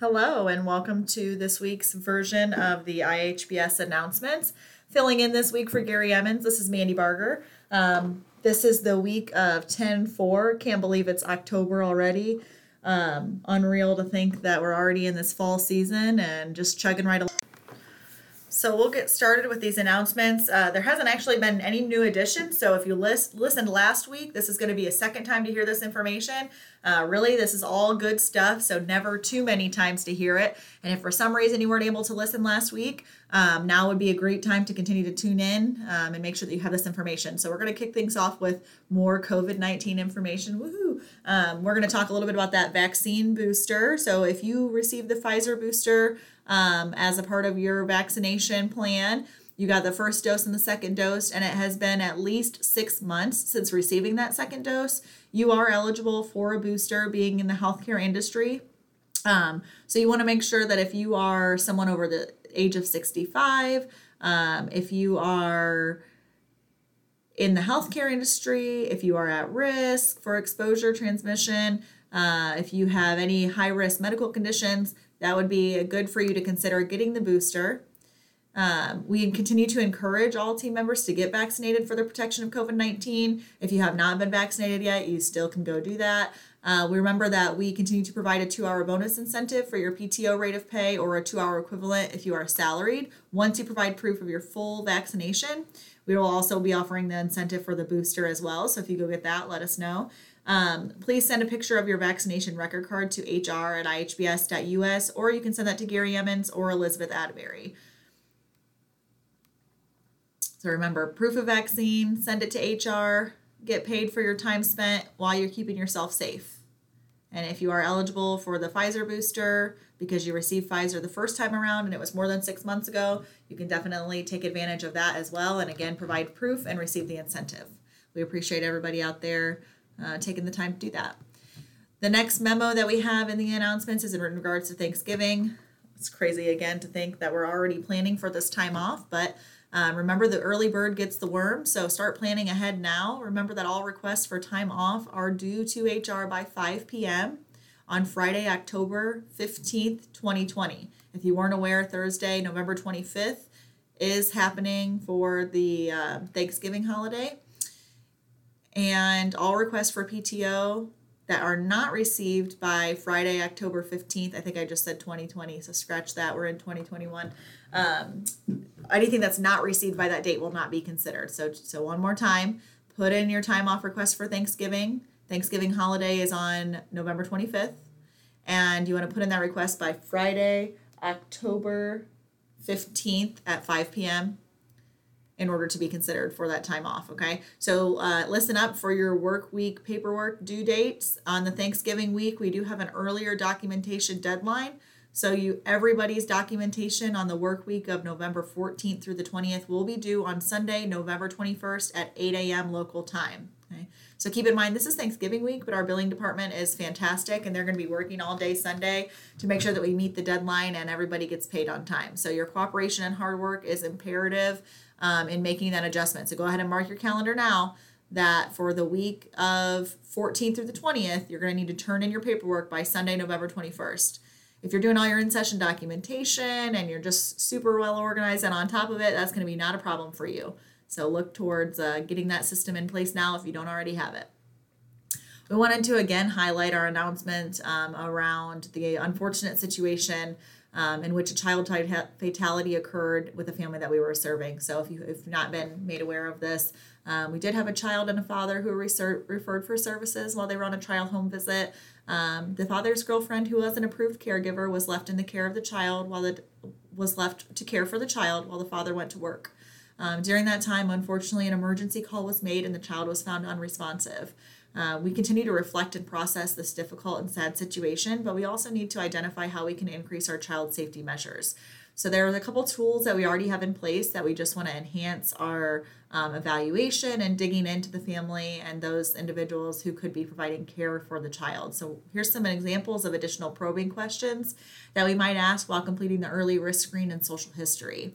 Hello, and welcome to this week's version of the IHBS announcements. Filling in this week for Gary Emmons, this is Mandy Barger. This is the week of 10-4. Can't believe it's October already. Unreal to think that we're already in this fall season and just chugging right along. So we'll get started with these announcements. There hasn't actually been any new additions, so if you listened last week, this is going to be a second time to hear this information. Really, this is all good stuff, so never too many times to hear it. And if for some reason you weren't able to listen last week, now would be a great time to continue to tune in and make sure that you have this information. So we're going to kick things off with more COVID-19 information. Woohoo! We're going to talk a little bit about that vaccine booster. So if you received the Pfizer booster as a part of your vaccination plan, you got the first dose and the second dose, and it has been at least 6 months since receiving that second dose, you are eligible for a booster being in the healthcare industry. So you want to make sure that if you are someone over the age of 65, if you are in the healthcare industry, if you are at risk for exposure transmission, if you have any high-risk medical conditions, that would be good for you to consider getting the booster. We continue to encourage all team members to get vaccinated for the protection of COVID-19. If you have not been vaccinated yet, you still can go do that. We remember that we continue to provide a 2-hour bonus incentive for your PTO rate of pay or a 2-hour equivalent if you are salaried once you provide proof of your full vaccination. We will also be offering the incentive for the booster as well, so if you go get that, let us know. Please send a picture of your vaccination record card to hr@ihbs.us, or you can send that to Gary Emmons or Elizabeth Atterbury. So remember, proof of vaccine, send it to HR, get paid for your time spent while you're keeping yourself safe. And if you are eligible for the Pfizer booster because you received Pfizer the first time around and it was more than 6 months ago, you can definitely take advantage of that as well, and again, provide proof and receive the incentive. We appreciate everybody out there taking the time to do that. The next memo that we have in the announcements is in regards to Thanksgiving. It's crazy again to think that we're already planning for this time off, but remember, the early bird gets the worm, so start planning ahead now. Remember that all requests for time off are due to HR by 5 p.m. on Friday, October 15th, 2020. If you weren't aware, Thursday, November 25th is happening for the Thanksgiving holiday. And all requests for PTO that are not received by Friday, October 15th. I think I just said 2020, so scratch that. We're in 2021. Anything that's not received by that date will not be considered. So one more time, put in your time off request for Thanksgiving. Thanksgiving holiday is on November 25th, and you want to put in that request by Friday, October 15th at 5 p.m. in order to be considered for that time off, okay? So listen up for your work week paperwork due dates. On the Thanksgiving week, we do have an earlier documentation deadline. So everybody's documentation on the work week of November 14th through the 20th will be due on Sunday, November 21st at 8 a.m. local time, okay? So keep in mind, this is Thanksgiving week, but our billing department is fantastic, and they're going to be working all day Sunday to make sure that we meet the deadline and everybody gets paid on time. So your cooperation and hard work is imperative in making that adjustment. So go ahead and mark your calendar now that for the week of 14th through the 20th, you're going to need to turn in your paperwork by Sunday, November 21st. If you're doing all your in-session documentation and you're just super well organized and on top of it, that's going to be not a problem for you. So look towards getting that system in place now if you don't already have it. We wanted to again highlight our announcement around the unfortunate situation in which a child fatality occurred with a family that we were serving. So if you've not been made aware of this, we did have a child and a father who were referred for services while they were on a trial home visit. The father's girlfriend, who was an approved caregiver, was left in the care of the child while was left to care for the child while the father went to work. During that time, unfortunately, an emergency call was made and the child was found unresponsive. We continue to reflect and process this difficult and sad situation, but we also need to identify how we can increase our child safety measures. So there are a couple tools that we already have in place that we just want to enhance our evaluation and digging into the family and those individuals who could be providing care for the child. So here's some examples of additional probing questions that we might ask while completing the early risk screen and social history.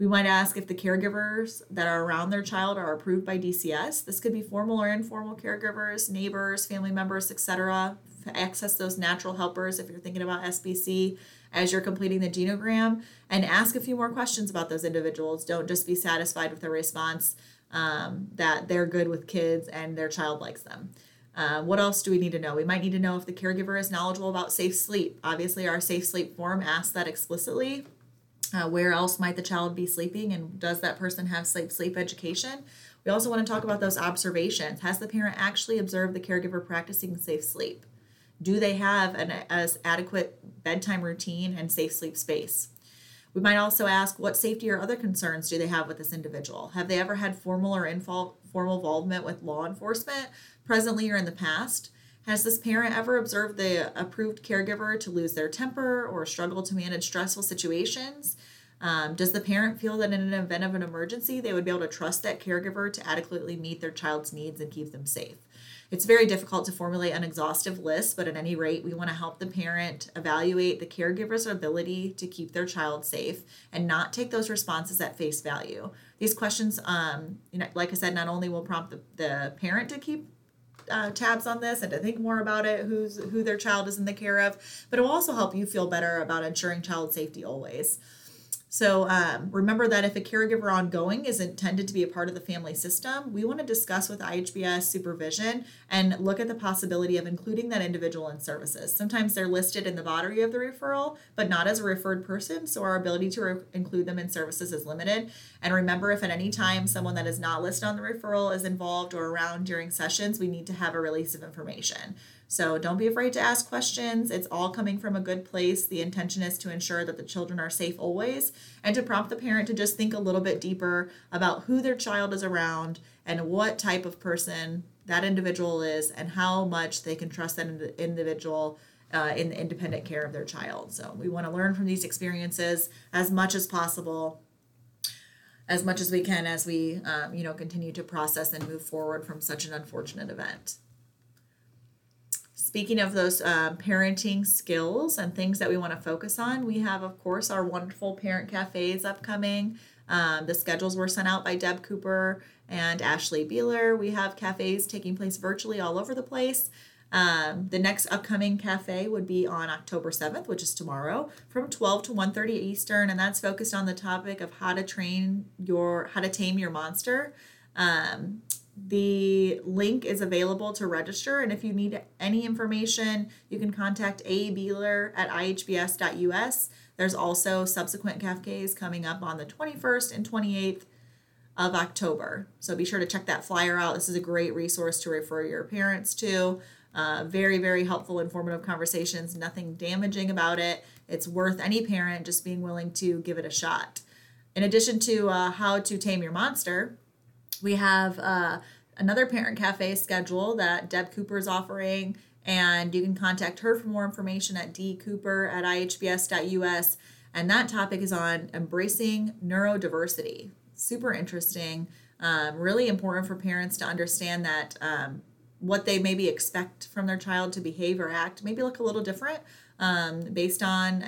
We might ask if the caregivers that are around their child are approved by DCS. This could be formal or informal caregivers, neighbors, family members, etc. access those natural helpers if you're thinking about SBC as you're completing the genogram, and ask a few more questions about those individuals. Don't just be satisfied with the response that they're good with kids and their child likes them. What else do we need to know? We might need to know if the caregiver is knowledgeable about safe sleep. Obviously, our safe sleep form asks that explicitly. Where else might the child be sleeping, and does that person have safe sleep education? We also want to talk about those observations. Has the parent actually observed the caregiver practicing safe sleep? Do they have an adequate bedtime routine and safe sleep space? We might also ask, what safety or other concerns do they have with this individual? Have they ever had formal or informal involvement with law enforcement, presently or in the past? Has this parent ever observed the approved caregiver to lose their temper or struggle to manage stressful situations? Does the parent feel that in an event of an emergency, they would be able to trust that caregiver to adequately meet their child's needs and keep them safe? It's very difficult to formulate an exhaustive list, but at any rate, we want to help the parent evaluate the caregiver's ability to keep their child safe and not take those responses at face value. These questions, like I said, not only will prompt the parent to keep tabs on this and to think more about it, who their child is in the care of, but it will also help you feel better about ensuring child safety always. So remember that if a caregiver ongoing is intended to be a part of the family system, we want to discuss with IHBS supervision and look at the possibility of including that individual in services. Sometimes they're listed in the body of the referral, but not as a referred person, so our ability to include them in services is limited. And remember, if at any time someone that is not listed on the referral is involved or around during sessions, we need to have a release of information. So don't be afraid to ask questions. It's all coming from a good place. The intention is to ensure that the children are safe always and to prompt the parent to just think a little bit deeper about who their child is around and what type of person that individual is and how much they can trust that individual in the independent care of their child. So we want to learn from these experiences as much as possible, as much as we can, as we continue to process and move forward from such an unfortunate event. Speaking of those parenting skills and things that we want to focus on, we have, of course, our wonderful parent cafes upcoming. The schedules were sent out by Deb Cooper and Ashley Beeler. We have cafes taking place virtually all over the place. The next upcoming cafe would be on October 7th, which is tomorrow, from 12 to 1:30 Eastern, and that's focused on the topic of how to tame your monster. The link is available to register, and if you need any information, you can contact abeeler@ihbs.us. There's also subsequent cafes coming up on the 21st and 28th of October, so be sure to check that flyer out. This is a great resource to refer your parents to. Very, very helpful, informative conversations, nothing damaging about it. It's worth any parent just being willing to give it a shot. In addition to how to tame your monster, we have another parent cafe schedule that Deb Cooper is offering, and you can contact her for more information at dcooper@ihbs.us, and that topic is on embracing neurodiversity. Super interesting, really important for parents to understand that what they maybe expect from their child to behave or act maybe look a little different based on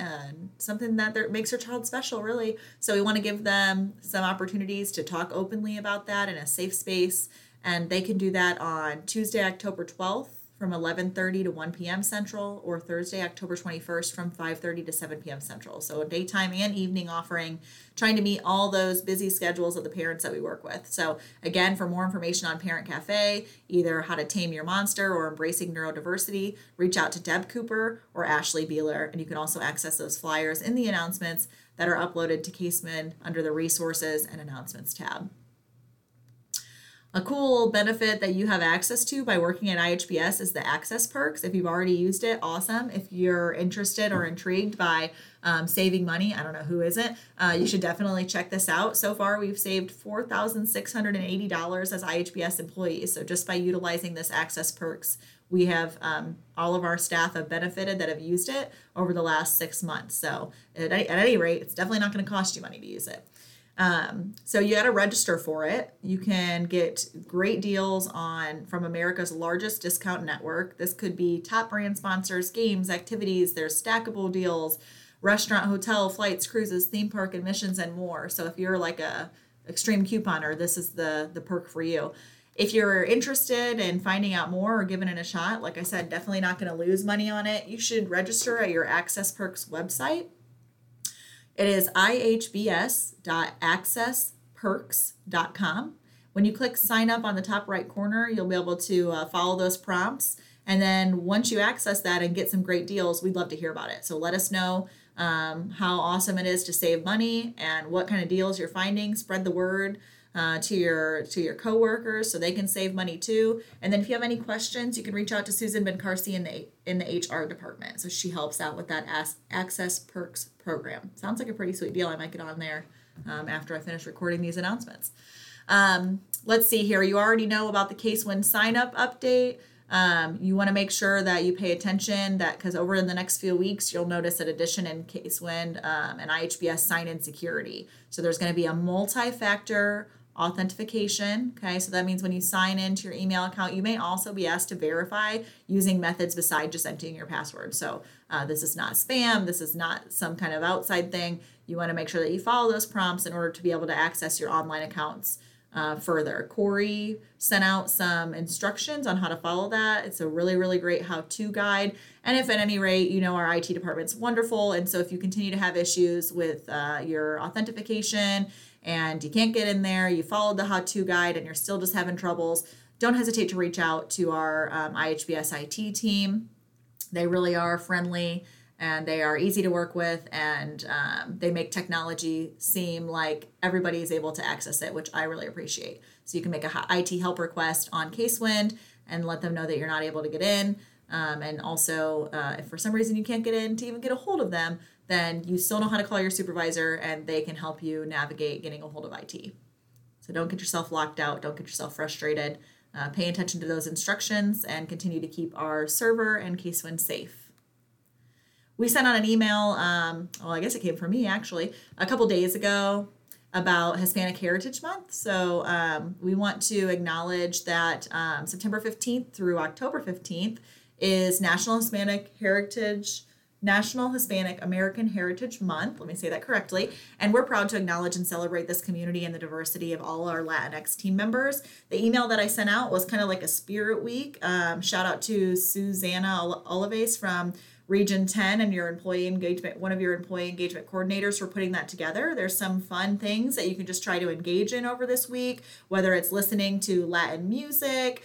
something that makes their child special, really. So we want to give them some opportunities to talk openly about that in a safe space, and they can do that on Tuesday, October 12th from 11:30 to 1 p.m. Central, or Thursday, October 21st from 5:30 to 7 p.m. Central. So a daytime and evening offering, trying to meet all those busy schedules of the parents that we work with. So again, for more information on Parent Cafe, either how to tame your monster or embracing neurodiversity, reach out to Deb Cooper or Ashley Beeler, and you can also access those flyers in the announcements that are uploaded to CaseWynd under the Resources and Announcements tab. A cool benefit that you have access to by working at IHBS is the Access Perks. If you've already used it, awesome. If you're interested or intrigued by saving money, I don't know who isn't, you should definitely check this out. So far, we've saved $4,680 as IHBS employees. So just by utilizing this Access Perks, we have all of our staff have benefited that have used it over the last 6 months. So at any rate, it's definitely not going to cost you money to use it. So you got to register for it. You can get great deals from America's largest discount network. This could be top brand sponsors, games, activities. There's stackable deals, restaurant, hotel, flights, cruises, theme park admissions, and more. So if you're like an extreme couponer, this is the perk for you. if you're interested in finding out more or giving it a shot, like I said, definitely not going to lose money on it. You should register at your Access Perks website. It is ihbs.accessperks.com. When you click sign up on the top right corner, you'll be able to follow those prompts. And then once you access that and get some great deals, we'd love to hear about it. So let us know how awesome it is to save money and what kind of deals you're finding. Spread the word to your coworkers so they can save money too. And then if you have any questions, you can reach out to Susan Benkarsi in the HR department. So she helps out with that Access Perks program. Sounds like a pretty sweet deal. I might get on there after I finish recording these announcements. Let's see here. You already know about the CaseWynd sign-up update. You want to make sure that you pay attention because over in the next few weeks, you'll notice an addition in CaseWynd and IHBS sign-in security. So there's going to be a multi-factor authentication. Okay, so that means when you sign into your email account, you may also be asked to verify using methods besides just entering your password. So this is not spam. This is not some kind of outside thing. You want to make sure that you follow those prompts in order to be able to access your online accounts further. Corey sent out some instructions on how to follow that. It's a really, really great how-to guide. And if at any rate, you know, our IT department's wonderful. And so if you continue to have issues with your authentication and you can't get in there, you followed the how-to guide and you're still just having troubles, don't hesitate to reach out to our IHBS IT team. They really are friendly and they are easy to work with, and they make technology seem like everybody is able to access it, which I really appreciate. So you can make an IT help request on CaseWynd and let them know that you're not able to get in. And also, if for some reason you can't get in to even get a hold of them, then you still know how to call your supervisor and they can help you navigate getting a hold of IT. So don't get yourself locked out. Don't get yourself frustrated. Pay attention to those instructions and continue to keep our server and CaseWynd safe. We sent out an email, well, I guess it came from me actually, a couple days ago about Hispanic Heritage Month. So we want to acknowledge that September 15th through October 15th is National Hispanic American Heritage Month. Let me say that correctly. And we're proud to acknowledge and celebrate this community and the diversity of all our Latinx team members. The email that I sent out was kind of like a spirit week. Shout out to Susanna Olives from Region 10 and your employee engagement, one of your employee engagement coordinators, for putting that together. There's some fun things that you can just try to engage in over this week, whether it's listening to Latin music,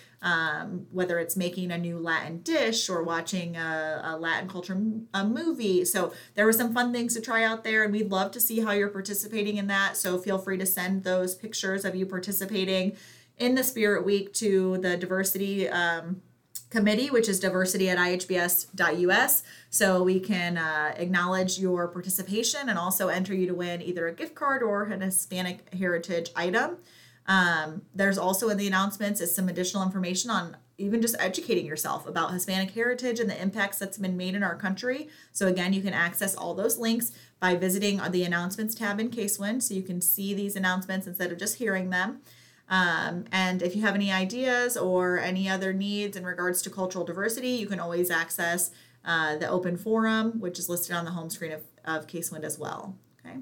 whether it's making a new Latin dish or watching a Latin culture movie. So there were some fun things to try out there, and we'd love to see how you're participating in that. So feel free to send those pictures of you participating in the Spirit Week to the Diversity Committee, which is diversity@ihbs.us, so we can acknowledge your participation and also enter you to win either a gift card or an Hispanic heritage item. There's also in the announcements is some additional information on even just educating yourself about Hispanic heritage and the impacts that's been made in our country. So again, you can access all those links by visiting the announcements tab in CaseWynd, so you can see these announcements instead of just hearing them. And if you have any ideas or any other needs in regards to cultural diversity, you can always access the open forum, which is listed on the home screen of CaseWynd as well. Okay.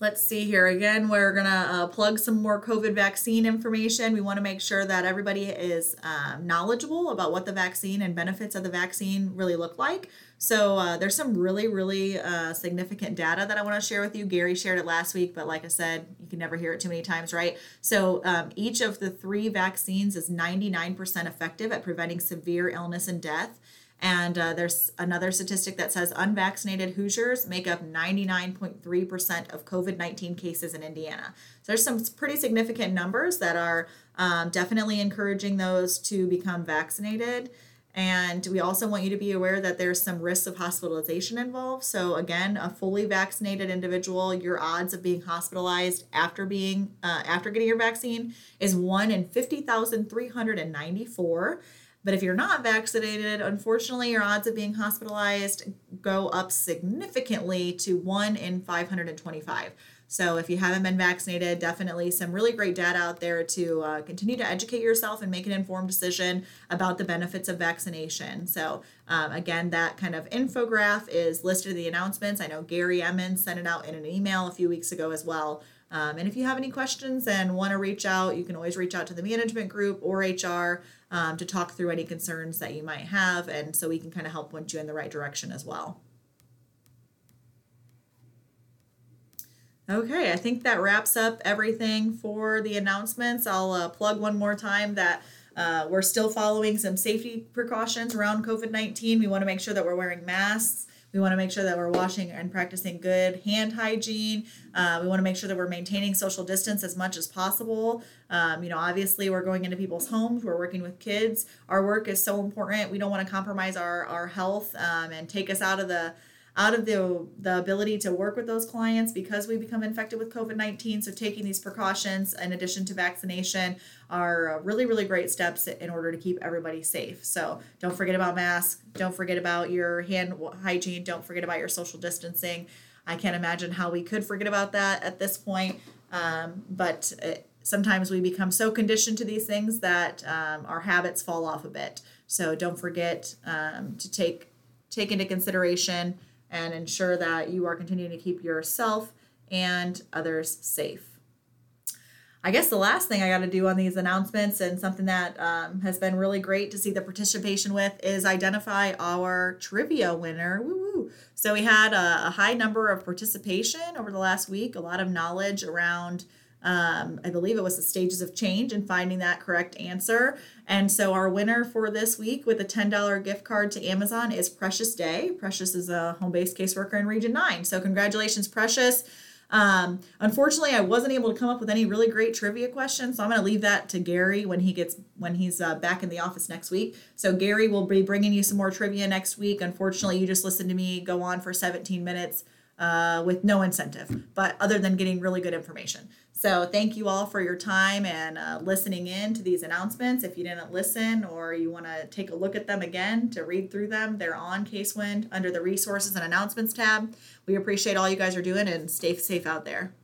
Let's see here. Again, we're going to plug some more COVID vaccine information. We want to make sure that everybody is knowledgeable about what the vaccine and benefits of the vaccine really look like. So there's some really, really significant data that I want to share with you. Gary shared it last week, but like I said, you can never hear it too many times, right? So each of the three vaccines is 99% effective at preventing severe illness and death. And there's another statistic that says unvaccinated Hoosiers make up 99.3% of COVID-19 cases in Indiana. So there's some pretty significant numbers that are definitely encouraging those to become vaccinated. And we also want you to be aware that there's some risks of hospitalization involved. So again, a fully vaccinated individual, your odds of being hospitalized after getting your vaccine is 1 in 50,394. But if you're not vaccinated, unfortunately, your odds of being hospitalized go up significantly to 1 in 525. So if you haven't been vaccinated, definitely some really great data out there to continue to educate yourself and make an informed decision about the benefits of vaccination. So again, that kind of infographic is listed in the announcements. I know Gary Emmons sent it out in an email a few weeks ago as well. And if you have any questions and want to reach out, you can always reach out to the management group or HR to talk through any concerns that you might have, and so we can kind of help point you in the right direction as well. Okay, I think that wraps up everything for the announcements. I'll plug one more time that we're still following some safety precautions around COVID-19. We want to make sure that we're wearing masks. We want to make sure that we're washing and practicing good hand hygiene. We want to make sure that we're maintaining social distance as much as possible. Obviously, we're going into people's homes. We're working with kids. Our work is so important. We don't want to compromise our health and take us out of the ability to work with those clients because we become infected with COVID-19. So taking these precautions in addition to vaccination are really, really great steps in order to keep everybody safe. So don't forget about masks. Don't forget about your hand hygiene. Don't forget about your social distancing. I can't imagine how we could forget about that at this point. But sometimes we become so conditioned to these things that our habits fall off a bit. So don't forget to take into consideration and ensure that you are continuing to keep yourself and others safe. I guess the last thing I got to do on these announcements, and something that has been really great to see the participation with, is identify our trivia winner. Woo-woo. So we had a high number of participation over the last week, a lot of knowledge around I believe it was the stages of change and finding that correct answer. And so our winner for this week with a $10 gift card to Amazon is Precious Day. Precious is a home-based caseworker in Region 9. So congratulations, Precious. Unfortunately, I wasn't able to come up with any really great trivia questions, so I'm going to leave that to Gary when he's back in the office next week. So Gary will be bringing you some more trivia next week. Unfortunately, you just listened to me go on for 17 minutes with no incentive, but other than getting really good information. So thank you all for your time and listening in to these announcements. If you didn't listen or you want to take a look at them again to read through them, they're on CaseWynd under the Resources and Announcements tab. We appreciate all you guys are doing, and stay safe out there.